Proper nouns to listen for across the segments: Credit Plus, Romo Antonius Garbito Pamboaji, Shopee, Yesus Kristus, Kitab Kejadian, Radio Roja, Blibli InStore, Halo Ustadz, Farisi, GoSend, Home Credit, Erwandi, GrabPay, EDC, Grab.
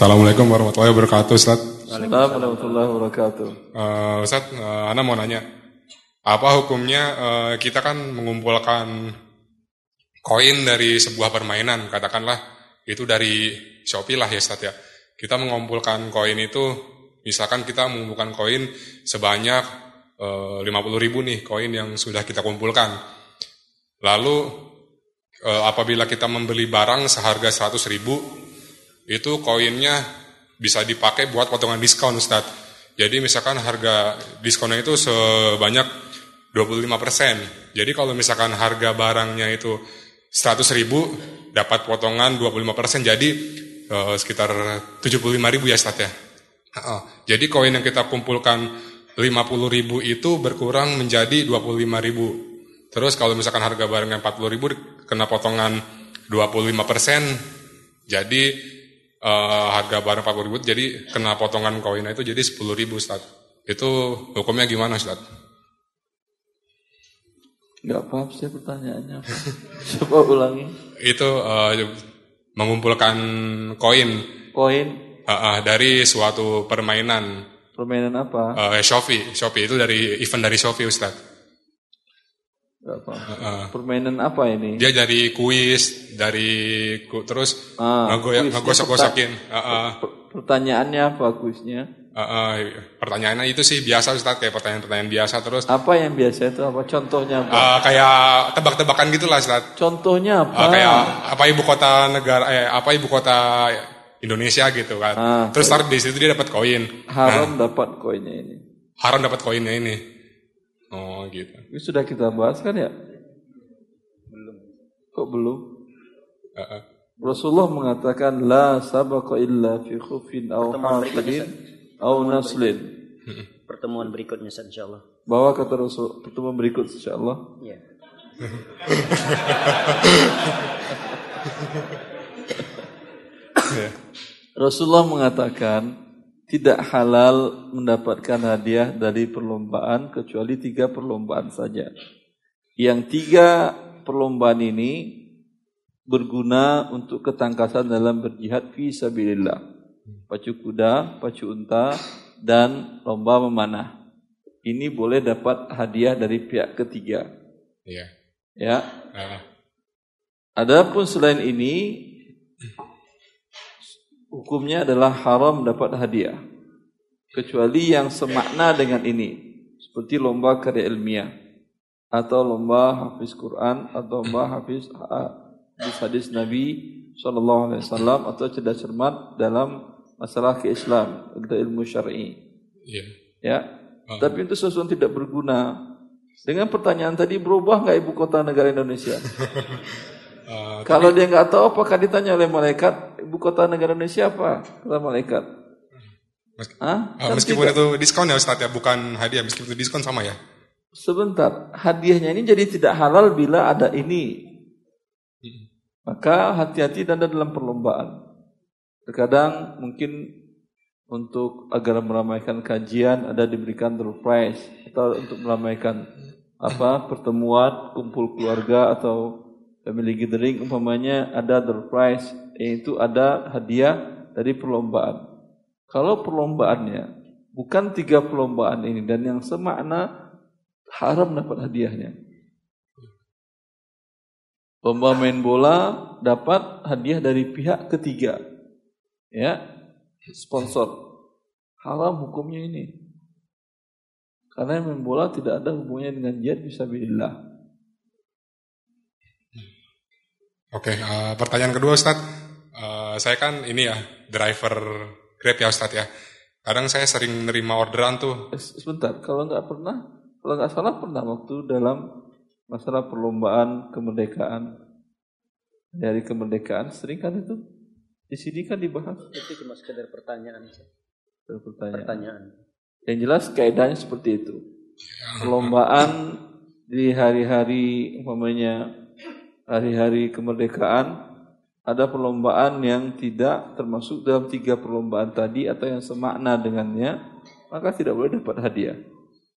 Assalamualaikum warahmatullahi wabarakatuh, Ustadz. Waalaikumsalam warahmatullahi wabarakatuh. Ustadz, Ana mau nanya, apa hukumnya kita kan mengumpulkan koin dari sebuah permainan, katakanlah itu dari Shopee lah ya Ustadz ya. Kita mengumpulkan koin itu, misalkan kita mengumpulkan koin sebanyak 50.000 nih koin yang sudah kita kumpulkan. Lalu apabila kita membeli barang seharga 100.000, itu koinnya bisa dipakai buat potongan diskon, Ustaz. Jadi misalkan harga diskonnya itu sebanyak 25%. Jadi kalau misalkan harga barangnya itu 100.000, dapat potongan 25%. Jadi sekitar 75.000 ya, Ustaz ya. Jadi koin yang kita kumpulkan 50.000 itu berkurang menjadi 25.000. Terus kalau misalkan harga barangnya 40.000 kena potongan 25%. Jadi harga barang 40.000 jadi kena potongan koinnya itu jadi 10.000, Ustaz. Itu hukumnya gimana, Ustaz? Enggak paham sih pertanyaannya. Coba ulangi. Itu mengumpulkan koin dari suatu permainan. Permainan apa? Shopee itu dari event dari Shopee, Ustaz. Permainan apa ini? Dia dari kuis, terus ngegosok-gosokin. Pertanyaannya apa kuisnya? Pertanyaannya itu sih biasa Ustaz, kayak pertanyaan-pertanyaan biasa terus. Apa yang biasa itu apa? Contohnya apa? Kayak tebak-tebakan gitulah Ustaz. Contohnya apa? Kayak apa ibu kota negara? Apa ibu kota Indonesia gitu kan? Terus start di situ dia dapat koin. Haram dapat koinnya ini. Haram dapat koinnya ini. Oh gitu. Ini sudah kita bahas kan ya? Belum. Kok belum? Rasulullah mengatakan la sabaqa illa fi khufin aw hafidin aw naslin. Pertemuan berikutnya insyaallah. Bahwa kata Rasul pertemuan berikut insyaallah. Iya. Rasulullah mengatakan tidak halal mendapatkan hadiah dari perlombaan kecuali 3 perlombaan saja. Yang 3 perlombaan ini berguna untuk ketangkasan dalam berjihad fi sabilillah. Pacu kuda, pacu unta, dan lomba memanah. Ini boleh dapat hadiah dari pihak ketiga. Iya. Ya. Adapun selain ini hukumnya adalah haram dapat hadiah. Kecuali yang semakna dengan ini. Seperti lomba karya ilmiah. Atau lomba hafiz Quran. Atau lomba hafiz hadis Nabi SAW. Atau cerdas cermat dalam masalah keislam. Atau ilmu syar'i. Ya. Tapi itu sesuatu yang tidak berguna. Dengan pertanyaan tadi berubah enggak ibu kota negara Indonesia? Kalau dia enggak tahu apakah ditanya oleh malaikat ibu kota negara Indonesia apa? Kata malaikat. Meskipun itu diskon ya Ustaz ya, bukan hadiah, meskipun itu diskon sama ya. Sebentar, hadiahnya ini jadi tidak halal bila ada ini. Maka hati-hati Anda dalam perlombaan. Terkadang mungkin untuk agar meramaikan kajian ada diberikan door prize atau untuk meramaikan pertemuan kumpul keluarga atau family gathering umpamanya ada door prize, yaitu ada hadiah dari perlombaan. Kalau perlombaannya bukan 3 perlombaan ini dan yang semakna, haram dapat hadiahnya. Lomba main bola dapat hadiah dari pihak ketiga, ya, sponsor. Haram hukumnya ini. Karena main bola tidak ada hubungannya dengan jihad fisabilillah. Oke, pertanyaan kedua Ustadz, saya kan ini ya driver Grab ya Ustadz ya. Kadang saya sering menerima orderan tuh. Sebentar, kalau nggak salah pernah waktu dalam masalah perlombaan kemerdekaan, dari kemerdekaan sering kan itu di sini kan dibahas. Itu cuma sekedar pertanyaan saja. Pertanyaan. Yang jelas kaidahnya seperti itu. Perlombaan di hari-hari umpamanya. Hari-hari kemerdekaan ada perlombaan yang tidak termasuk dalam 3 perlombaan tadi atau yang semakna dengannya, maka tidak boleh dapat hadiah.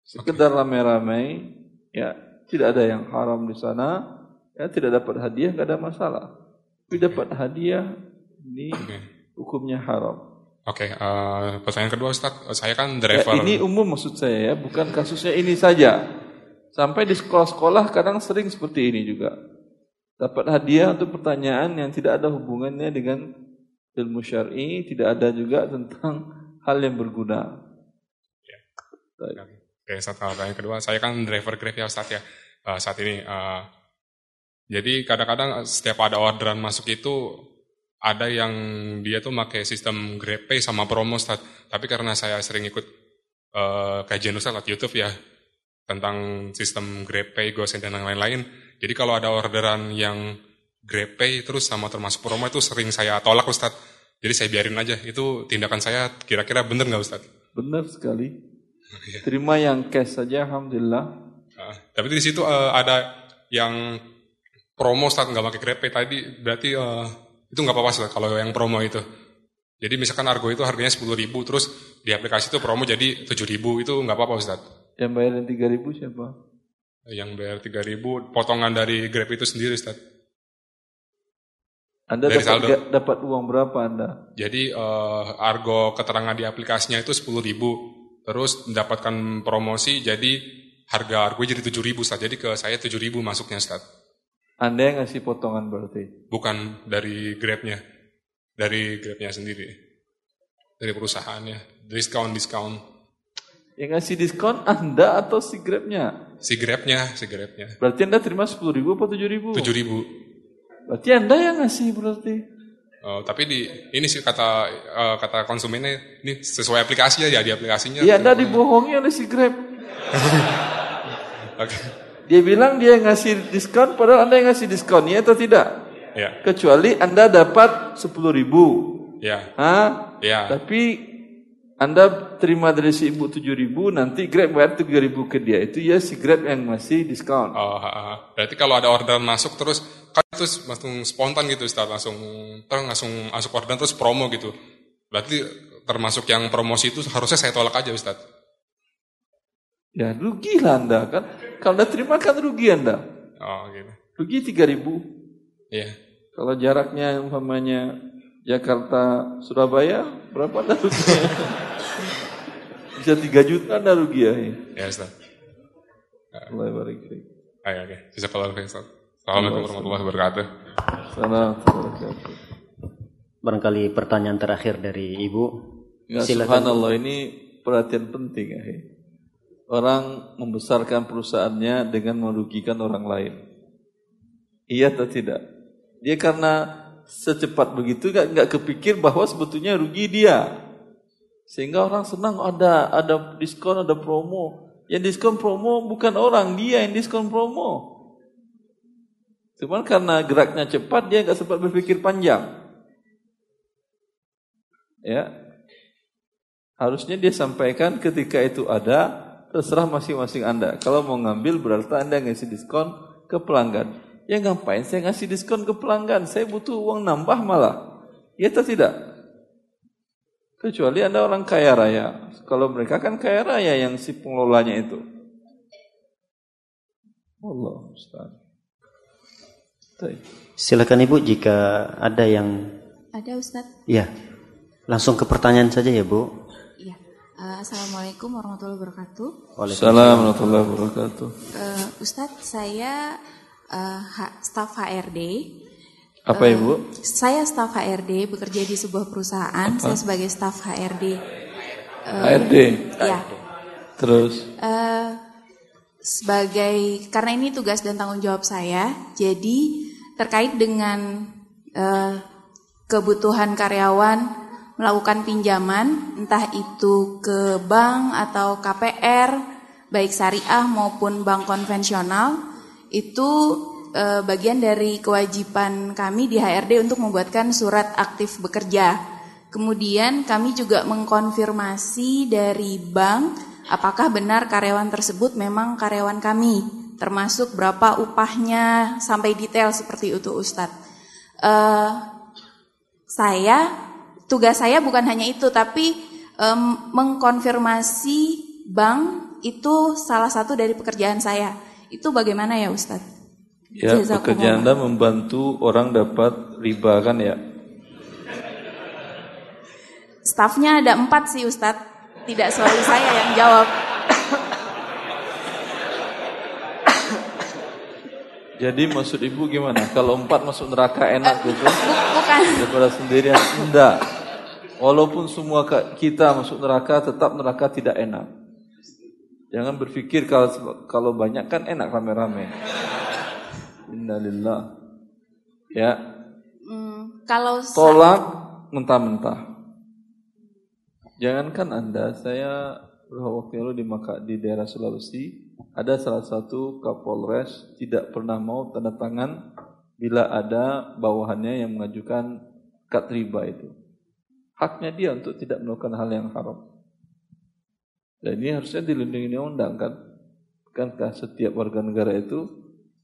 Sekedar ramai-ramai, ya tidak ada yang haram di sana, ya tidak dapat hadiah, tidak ada masalah. Tapi dapat hadiah ini hukumnya haram. Oke, pertanyaan kedua Ustadz, saya kan driver. Ya, ini umum maksud saya ya, bukan kasusnya ini saja. Sampai di sekolah-sekolah kadang sering seperti ini juga. Dapat hadiah untuk pertanyaan yang tidak ada hubungannya dengan ilmu syar'i, tidak ada juga tentang hal yang berguna. Ya. Oke, Ustadz, pertanyaan kedua, saya kan driver Grab ya Ustadz ya, saat ini. Jadi kadang-kadang setiap ada orderan masuk itu, ada yang dia tuh pakai sistem GrabPay sama promo Ustadz. Tapi karena saya sering ikut kajian Ustadz di YouTube ya, tentang sistem GrabPay, GoSend, dan lain-lain. Jadi kalau ada orderan yang GrabPay terus sama termasuk promo itu sering saya tolak Ustadz. Jadi saya biarin aja, itu tindakan saya kira-kira benar gak Ustadz? Benar sekali. Terima yang cash saja, Alhamdulillah. Tapi di situ ada yang promo Ustadz gak pakai GrabPay tadi, berarti... itu nggak apa-apa Ustadz kalau yang promo itu. Jadi misalkan Argo itu harganya 10.000, terus di aplikasi itu promo jadi 7.000, itu nggak apa-apa Ustadz. Yang bayar 3.000 siapa? Yang bayar 3.000 potongan dari Grab itu sendiri Ustadz. Anda dapat uang berapa Anda? Jadi Argo keterangan di aplikasinya itu 10.000, terus mendapatkan promosi jadi harga Argo jadi 7.000 Ustadz. Jadi ke saya 7.000 masuknya Ustadz. Anda yang ngasih potongan berarti? Bukan, dari Grab-nya. Dari Grab-nya sendiri. Dari perusahaannya. Diskon. Yang ngasih diskon Anda atau si Grab-nya? Si Grab-nya. Berarti Anda terima 10.000 atau 7.000? 7.000. Berarti Anda yang ngasih berarti? Tapi ini sih kata konsumennya, ini sesuai aplikasi ya, di aplikasinya. Iya, Anda dibohongi oleh si Grab. Oke. Dia bilang dia ngasih diskon, padahal Anda yang ngasih diskonnya atau tidak? Ya. Kecuali Anda dapat 10.000. Ya. Ya. Tapi Anda terima dari si ibu 7.000, nanti Grab bayar 3.000 ke dia. Itu ya si Grab yang ngasih diskon. Berarti kalau ada orderan masuk terus langsung spontan gitu, Ustaz, langsung masuk orderan terus promo gitu. Berarti termasuk yang promosi itu harusnya saya tolak aja, Ustaz. Ya, rugi lah Anda kan. Kalau Anda terima kan rugi Anda. Oh, gitu. Rugi 3.000. Iya. Kalau jaraknya umpamanya Jakarta Surabaya berapa Anda rugi? Bisa 3 juta Anda rugi ya. Ya, Ustaz. Allah barik fiik. Ayo, oke. Jazakallahu khairan. Assalamualaikum warahmatullahi wabarakatuh. Assalamualaikum warahmatullahi wabarakatuh. Barangkali pertanyaan terakhir dari Ibu. Ya, silakan. Subhanallah, ini perhatian penting ya. Orang membesarkan perusahaannya dengan merugikan orang lain. Iya atau tidak? Dia karena secepat begitu gak kepikir bahwa sebetulnya rugi dia. Sehingga orang senang ada diskon, ada promo. Yang diskon promo bukan orang, dia yang diskon promo. Cuman karena geraknya cepat, dia gak sempat berpikir panjang. Ya, harusnya dia sampaikan ketika itu ada. Terserah masing-masing Anda. Kalau mau ngambil berarti Anda ngasih diskon ke pelanggan. Ya ngapain saya ngasih diskon ke pelanggan? Saya butuh uang nambah malah. Ya atau tidak? Kecuali Anda orang kaya raya. Kalau mereka kan kaya raya yang si pengelolanya itu. Allah Ustaz. Silakan Ibu jika ada yang... Ada Ustaz? Iya. Langsung ke pertanyaan saja ya Bu. Assalamualaikum warahmatullahi wabarakatuh. Waalaikumsalam warahmatullahi wabarakatuh. Ustadz, saya staf HRD. Apa Ibu? Saya staf HRD, bekerja di sebuah perusahaan. Apa? Saya sebagai staf HRD. HRD? Ya. Terus? Karena ini tugas dan tanggung jawab saya, jadi terkait dengan kebutuhan karyawan melakukan pinjaman, entah itu ke bank atau KPR, baik syariah maupun bank konvensional, itu bagian dari kewajiban kami di HRD untuk membuatkan surat aktif bekerja. Kemudian kami juga mengkonfirmasi dari bank apakah benar karyawan tersebut memang karyawan kami, termasuk berapa upahnya sampai detail seperti itu Ustadz. Tugas saya bukan hanya itu, tapi mengkonfirmasi bank itu salah satu dari pekerjaan saya. Itu bagaimana ya Ustadz? Ya, pekerjaan Anda membantu orang dapat riba kan ya? Staffnya ada 4 sih Ustadz, tidak selalu saya yang jawab. Jadi maksud ibu gimana? Kalau 4 masuk neraka enak gitu? Bukan. Daripada sendirian, enggak. Walaupun semua kita masuk neraka, tetap neraka tidak enak. Jangan berpikir kalau banyak kan enak rame-rame. Innalillah. Ya. Kalau tolak mentah-mentah. Jangankan Anda, saya waktu lalu di daerah Sulawesi, ada salah satu Kapolres tidak pernah mau tanda tangan bila ada bawahannya yang mengajukan kad riba itu. Haknya dia untuk tidak melakukan hal yang haram. Dan ini harusnya dilindungi undang-undang kan? Bukankah setiap warga negara itu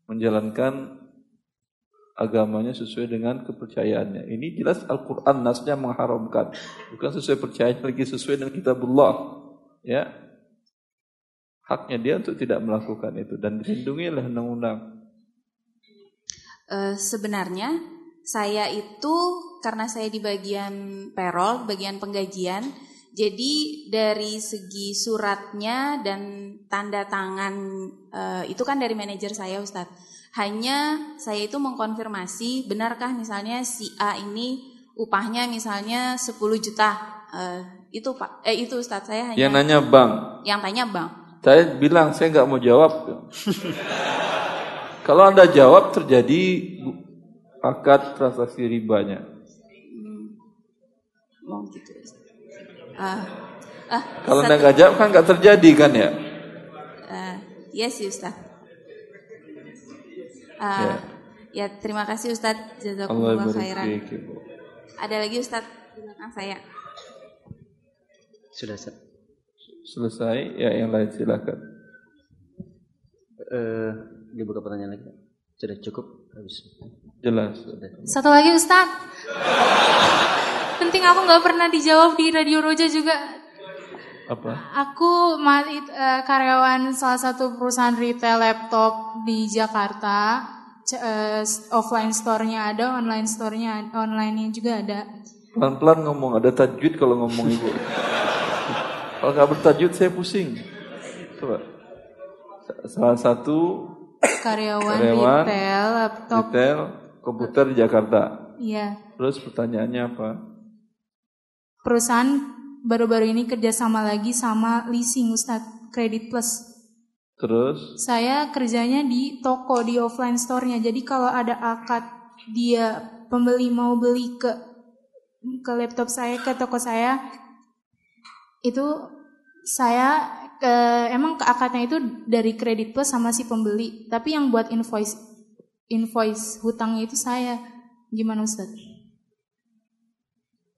menjalankan agamanya sesuai dengan kepercayaannya. Ini jelas Al-Quran nasnya mengharamkan. Bukan sesuai percayaan lagi, sesuai dengan kitabullah. Ya. Haknya dia untuk tidak melakukan itu. Dan dilindungi oleh undang-undang. Sebenarnya saya itu karena saya di bagian payroll, bagian penggajian. Jadi dari segi suratnya dan tanda tangan itu kan dari manajer saya Ustadz. Hanya saya itu mengkonfirmasi benarkah misalnya si A ini upahnya misalnya 10 juta. Itu Pak, itu Ustadz saya hanya. Yang nanya Bang. Yang tanya Bang. Saya bilang saya nggak mau jawab. Kalau Anda jawab terjadi akad transaksi ribanya. Mau gitu. Kalau Anda nggak jawab kan nggak terjadi kan ya? Iya sih Ustadz. Ya terima kasih Ustadz, jazakumullah khairan. Ada lagi Ustadz, silakan saya. Sudah selesai, ya yang lain silakan. Dibuka pertanyaan lagi. Sudah cukup habis. Jelas. Sudah. Satu lagi Ustadz. Penting aku nggak pernah dijawab di Radio Roja juga. Apa? Aku karyawan salah satu perusahaan retail laptop di Jakarta. Offline store-nya ada, online store-nya online-nya juga ada. Pelan-pelan ngomong, ada tajwid kalau ngomong ibu. Kalau nggak bertajwid saya pusing. Coba. Salah satu karyawan retail laptop komputer di Jakarta. Iya. Terus pertanyaannya apa? Perusahaan baru-baru ini kerjasama lagi sama leasing Ustadz, Credit Plus. Terus? Saya kerjanya di toko, di offline store-nya. Jadi kalau ada akad dia pembeli mau beli ke laptop saya, ke toko saya, itu saya emang ke akadnya itu dari Credit Plus sama si pembeli. Tapi yang buat invoice hutangnya itu saya. Gimana Ustadz?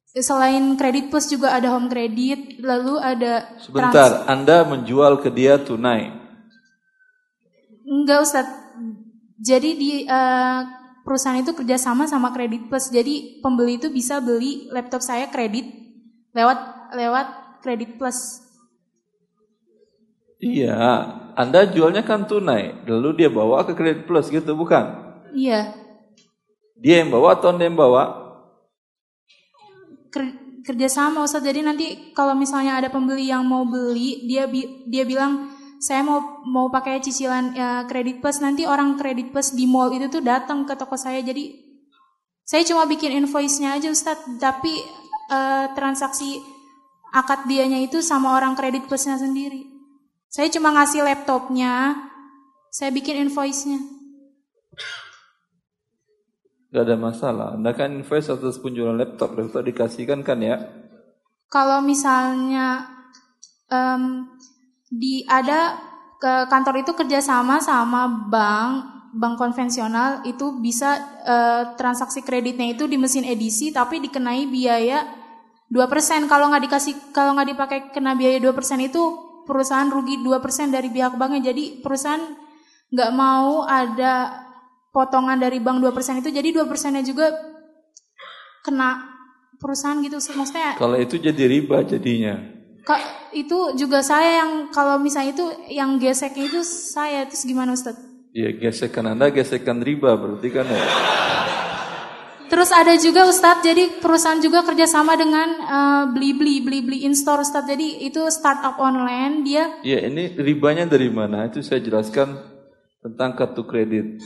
Selain Credit Plus juga ada Home Credit, lalu ada. Sebentar, Anda menjual ke dia tunai? Enggak Ustadz. Jadi di perusahaan itu kerjasama sama Credit Plus. Jadi pembeli itu bisa beli laptop saya kredit lewat Credit Plus. Iya, Anda jualnya kan tunai, lalu dia bawa ke Credit Plus gitu bukan? Iya. Dia yang bawa atau Anda yang bawa? Kerjasama Ustadz, jadi nanti kalau misalnya ada pembeli yang mau beli dia bilang saya mau pakai cicilan Credit Plus, nanti orang Credit Plus di mall itu tuh datang ke toko saya, jadi saya cuma bikin invoice-nya aja Ustadz, tapi transaksi akad dianya itu sama orang Credit Plus-nya sendiri. Saya cuma ngasih laptopnya, saya bikin invoice-nya. Gak ada masalah. Anda kan invoice atas penjualan laptop dikasihkan kan ya? Kalau misalnya ada ke kantor itu kerjasama sama bank konvensional itu bisa transaksi kreditnya itu di mesin EDC tapi dikenai biaya 2%. Kalau nggak dipakai kena biaya 2% itu perusahaan rugi 2% dari pihak banknya. Jadi perusahaan nggak mau ada potongan dari bank 2% itu, jadi 2%-nya juga kena perusahaan gitu maksudnya. Kalau itu jadi riba jadinya. Itu juga saya yang kalau misalnya itu yang geseknya itu saya, terus gimana Ustadz? Ya gesekan Anda gesekan riba berarti kan ya. Terus ada juga Ustadz, jadi perusahaan juga kerjasama dengan Blibli InStore Ustadz. Jadi itu startup online dia. Ya, ini ribanya dari mana? Itu saya jelaskan tentang kartu kredit.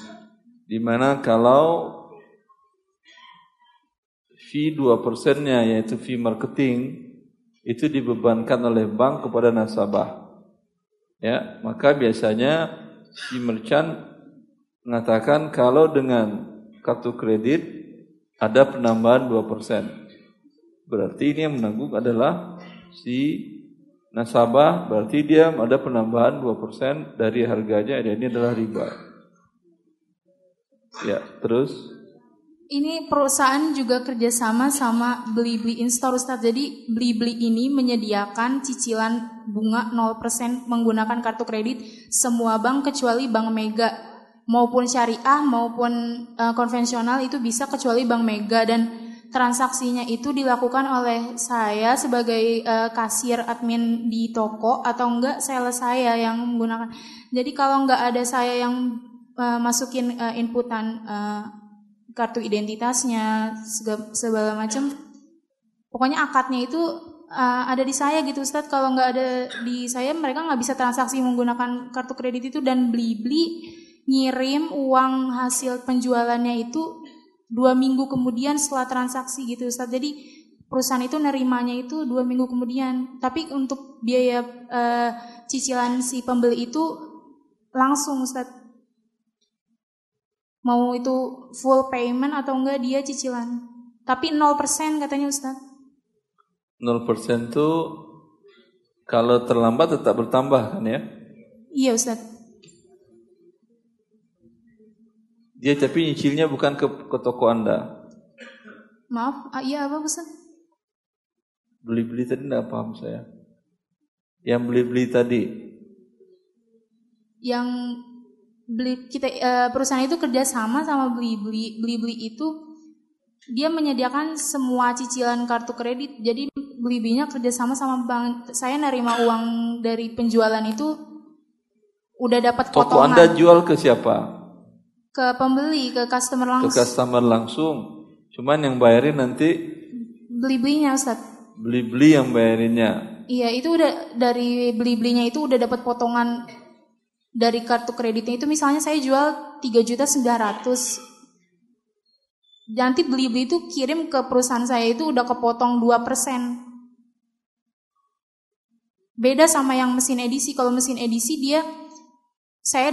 Dimana kalau fee 2%-nya yaitu fee marketing itu dibebankan oleh bank kepada nasabah. Ya, maka biasanya si merchant mengatakan kalau dengan kartu kredit ada penambahan 2%. Berarti ini yang menanggung adalah si nasabah, berarti dia ada penambahan 2% dari harganya, dan ini adalah riba. Ya, terus? Ini perusahaan juga kerjasama sama Blibli InStore Ustadz. Jadi Blibli ini menyediakan cicilan bunga 0% menggunakan kartu kredit semua bank kecuali Bank Mega. Maupun syariah maupun konvensional itu bisa kecuali Bank Mega, dan transaksinya itu dilakukan oleh saya sebagai kasir admin di toko atau enggak sales saya yang menggunakan. Jadi kalau enggak ada saya yang masukin inputan kartu identitasnya segala macam, pokoknya akadnya itu ada di saya gitu Ustadz. Kalau enggak ada di saya mereka enggak bisa transaksi menggunakan kartu kredit itu, dan Blibli ngirim uang hasil penjualannya itu 2 minggu kemudian setelah transaksi gitu Ustaz. Jadi perusahaan itu nerimanya itu 2 minggu kemudian, tapi untuk biaya cicilan si pembeli itu langsung Ustaz. Mau itu full payment atau enggak dia cicilan, tapi 0% katanya Ustaz. 0% tuh kalau terlambat tetap bertambah kan ya? Iya Ustaz. Dia tapi nyicilnya bukan ke toko Anda. Maaf, iya apa Ustaz? Blibli tadi enggak paham saya. Yang Blibli tadi. Yang kita perusahaan itu kerja sama Blibli. Blibli itu dia menyediakan semua cicilan kartu kredit. Jadi Bliblinya kerja sama bank. Saya nerima uang dari penjualan itu udah dapat potongan. Toko Anda jual ke siapa? Ke pembeli, ke customer langsung. Ke customer langsung. Cuman yang bayarin nanti Blibli-nya Ustaz. Blibli yang bayarinnya. Iya, itu udah dari Blibli-nya itu udah dapat potongan dari kartu kreditnya. Itu misalnya saya jual 3.900.000. Nanti Blibli itu kirim ke perusahaan saya itu udah kepotong 2%. Beda sama yang mesin edisi. Kalau mesin edisi dia saya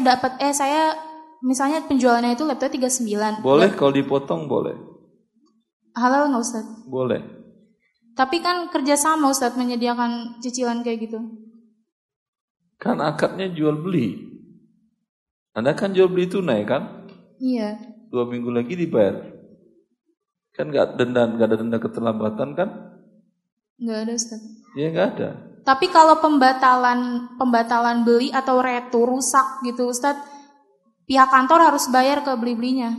misalnya penjualannya itu laptop 39. Boleh ya. Kalau dipotong boleh. Halal nggak Ustaz? Boleh. Tapi kan kerjasama Ustaz menyediakan cicilan kayak gitu. Kan akadnya jual beli. Anda kan jual beli tunai kan? Iya. 2 minggu lagi dibayar. Kan nggak ada denda keterlambatan kan? Nggak ada Ustaz. Iya nggak ada. Tapi kalau pembatalan beli atau retur rusak gitu Ustaz, pihak kantor harus bayar ke Bliblinya.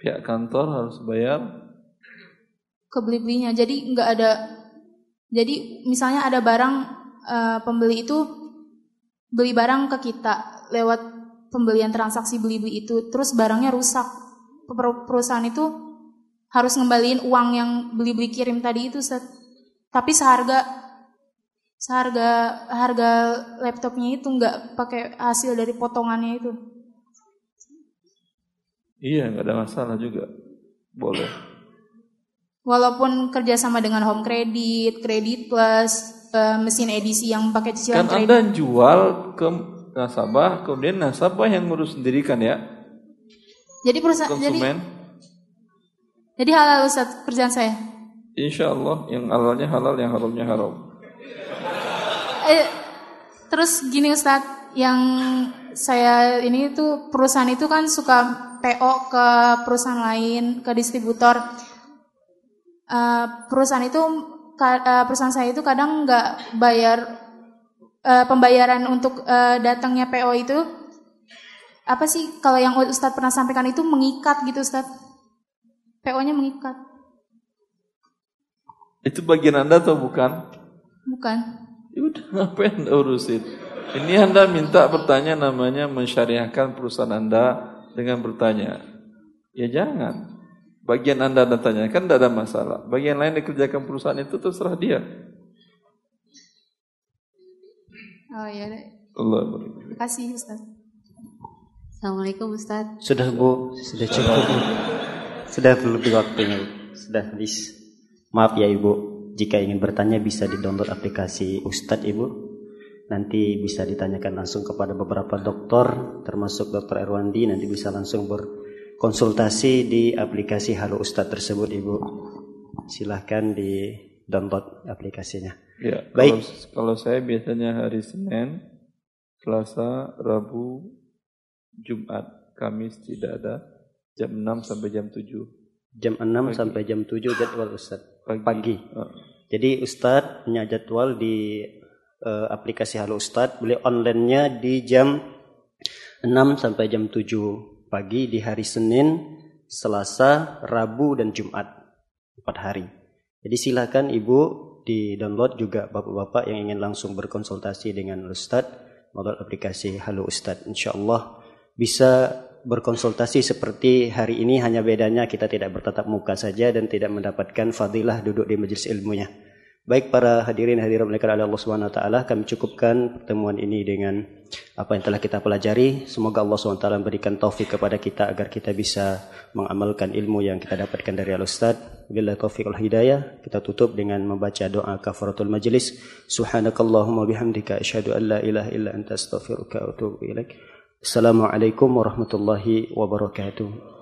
Pihak kantor harus bayar ke Bliblinya. Jadi nggak ada. Jadi misalnya ada barang pembeli itu beli barang ke kita lewat pembelian transaksi Blibli itu, terus barangnya rusak. Perusahaan itu harus ngembaliin uang yang Blibli kirim tadi itu, Set. Tapi harga laptopnya itu nggak pakai hasil dari potongannya itu. Iya, nggak ada masalah juga, boleh. Walaupun kerjasama dengan Home Credit, Credit Plus, mesin edisi yang pakai cicilan kan kredit. Kan Anda jual ke nasabah, kemudian nasabah yang ngurus sendiri kan ya? Jadi perusahaan konsumen. Jadi halal Ustaz kerjaan saya. Insya Allah, yang halalnya halal, yang haramnya haram. Terus gini Ustadz, yang saya ini tuh perusahaan itu kan suka PO ke perusahaan lain, ke distributor. Perusahaan saya itu kadang nggak bayar pembayaran untuk datangnya PO itu. Apa sih kalau yang Ustadz pernah sampaikan itu mengikat gitu Ustadz? PO-nya mengikat. Itu bagian Anda atau bukan? Bukan. Udah, ngapain urusin? Ini Anda minta pertanyaan namanya mensyariahkan perusahaan Anda dengan bertanya. Ya jangan. Bagian Anda tanyakan tidak ada masalah. Bagian lain dikerjakan perusahaan itu terserah dia. Oh ya. Allah berkati. Terima kasih Ustaz. Assalamualaikum Ustaz. Sudah Bu, sudah cukup. Sudah lebih waktunya. Sudah habis. Maaf ya Ibu. Jika ingin bertanya bisa di-download aplikasi Ustadz Ibu. Nanti bisa ditanyakan langsung kepada beberapa dokter, termasuk Dr. Erwandi. Nanti bisa langsung berkonsultasi di aplikasi Halo Ustadz tersebut Ibu. Silahkan di-download aplikasinya ya. Baik. Kalau saya biasanya hari Senin, Selasa, Rabu, Jumat, Kamis tidak ada. Jam 6 sampai jam 7. Jam 6 pagi. Sampai jam 7 jadwal Ustadz pagi. Jadi Ustadz punya jadwal di aplikasi Halo Ustadz. Boleh online-nya di jam 6 sampai jam 7 pagi di hari Senin, Selasa, Rabu, dan Jumat. 4 hari. Jadi silakan Ibu di-download juga Bapak-Bapak yang ingin langsung berkonsultasi dengan Ustadz. Download aplikasi Halo Ustadz. InsyaAllah bisa berkonsultasi seperti hari ini, hanya bedanya kita tidak bertatap muka saja dan tidak mendapatkan fadilah duduk di majelis ilmunya. Baik para hadirin hadirat melihat Allah SWT, kami cukupkan pertemuan ini dengan apa yang telah kita pelajari. Semoga Allah SWT memberikan taufik kepada kita agar kita bisa mengamalkan ilmu yang kita dapatkan dari Al-Ustadz. Bila taufik al-hidayah, kita tutup dengan membaca doa kafaratul majlis. Subhanakallahumma bihamdika asyhadu an la ilaha illa anta astaghfiruka wa atubu ilaik. Assalamualaikum warahmatullahi wabarakatuh.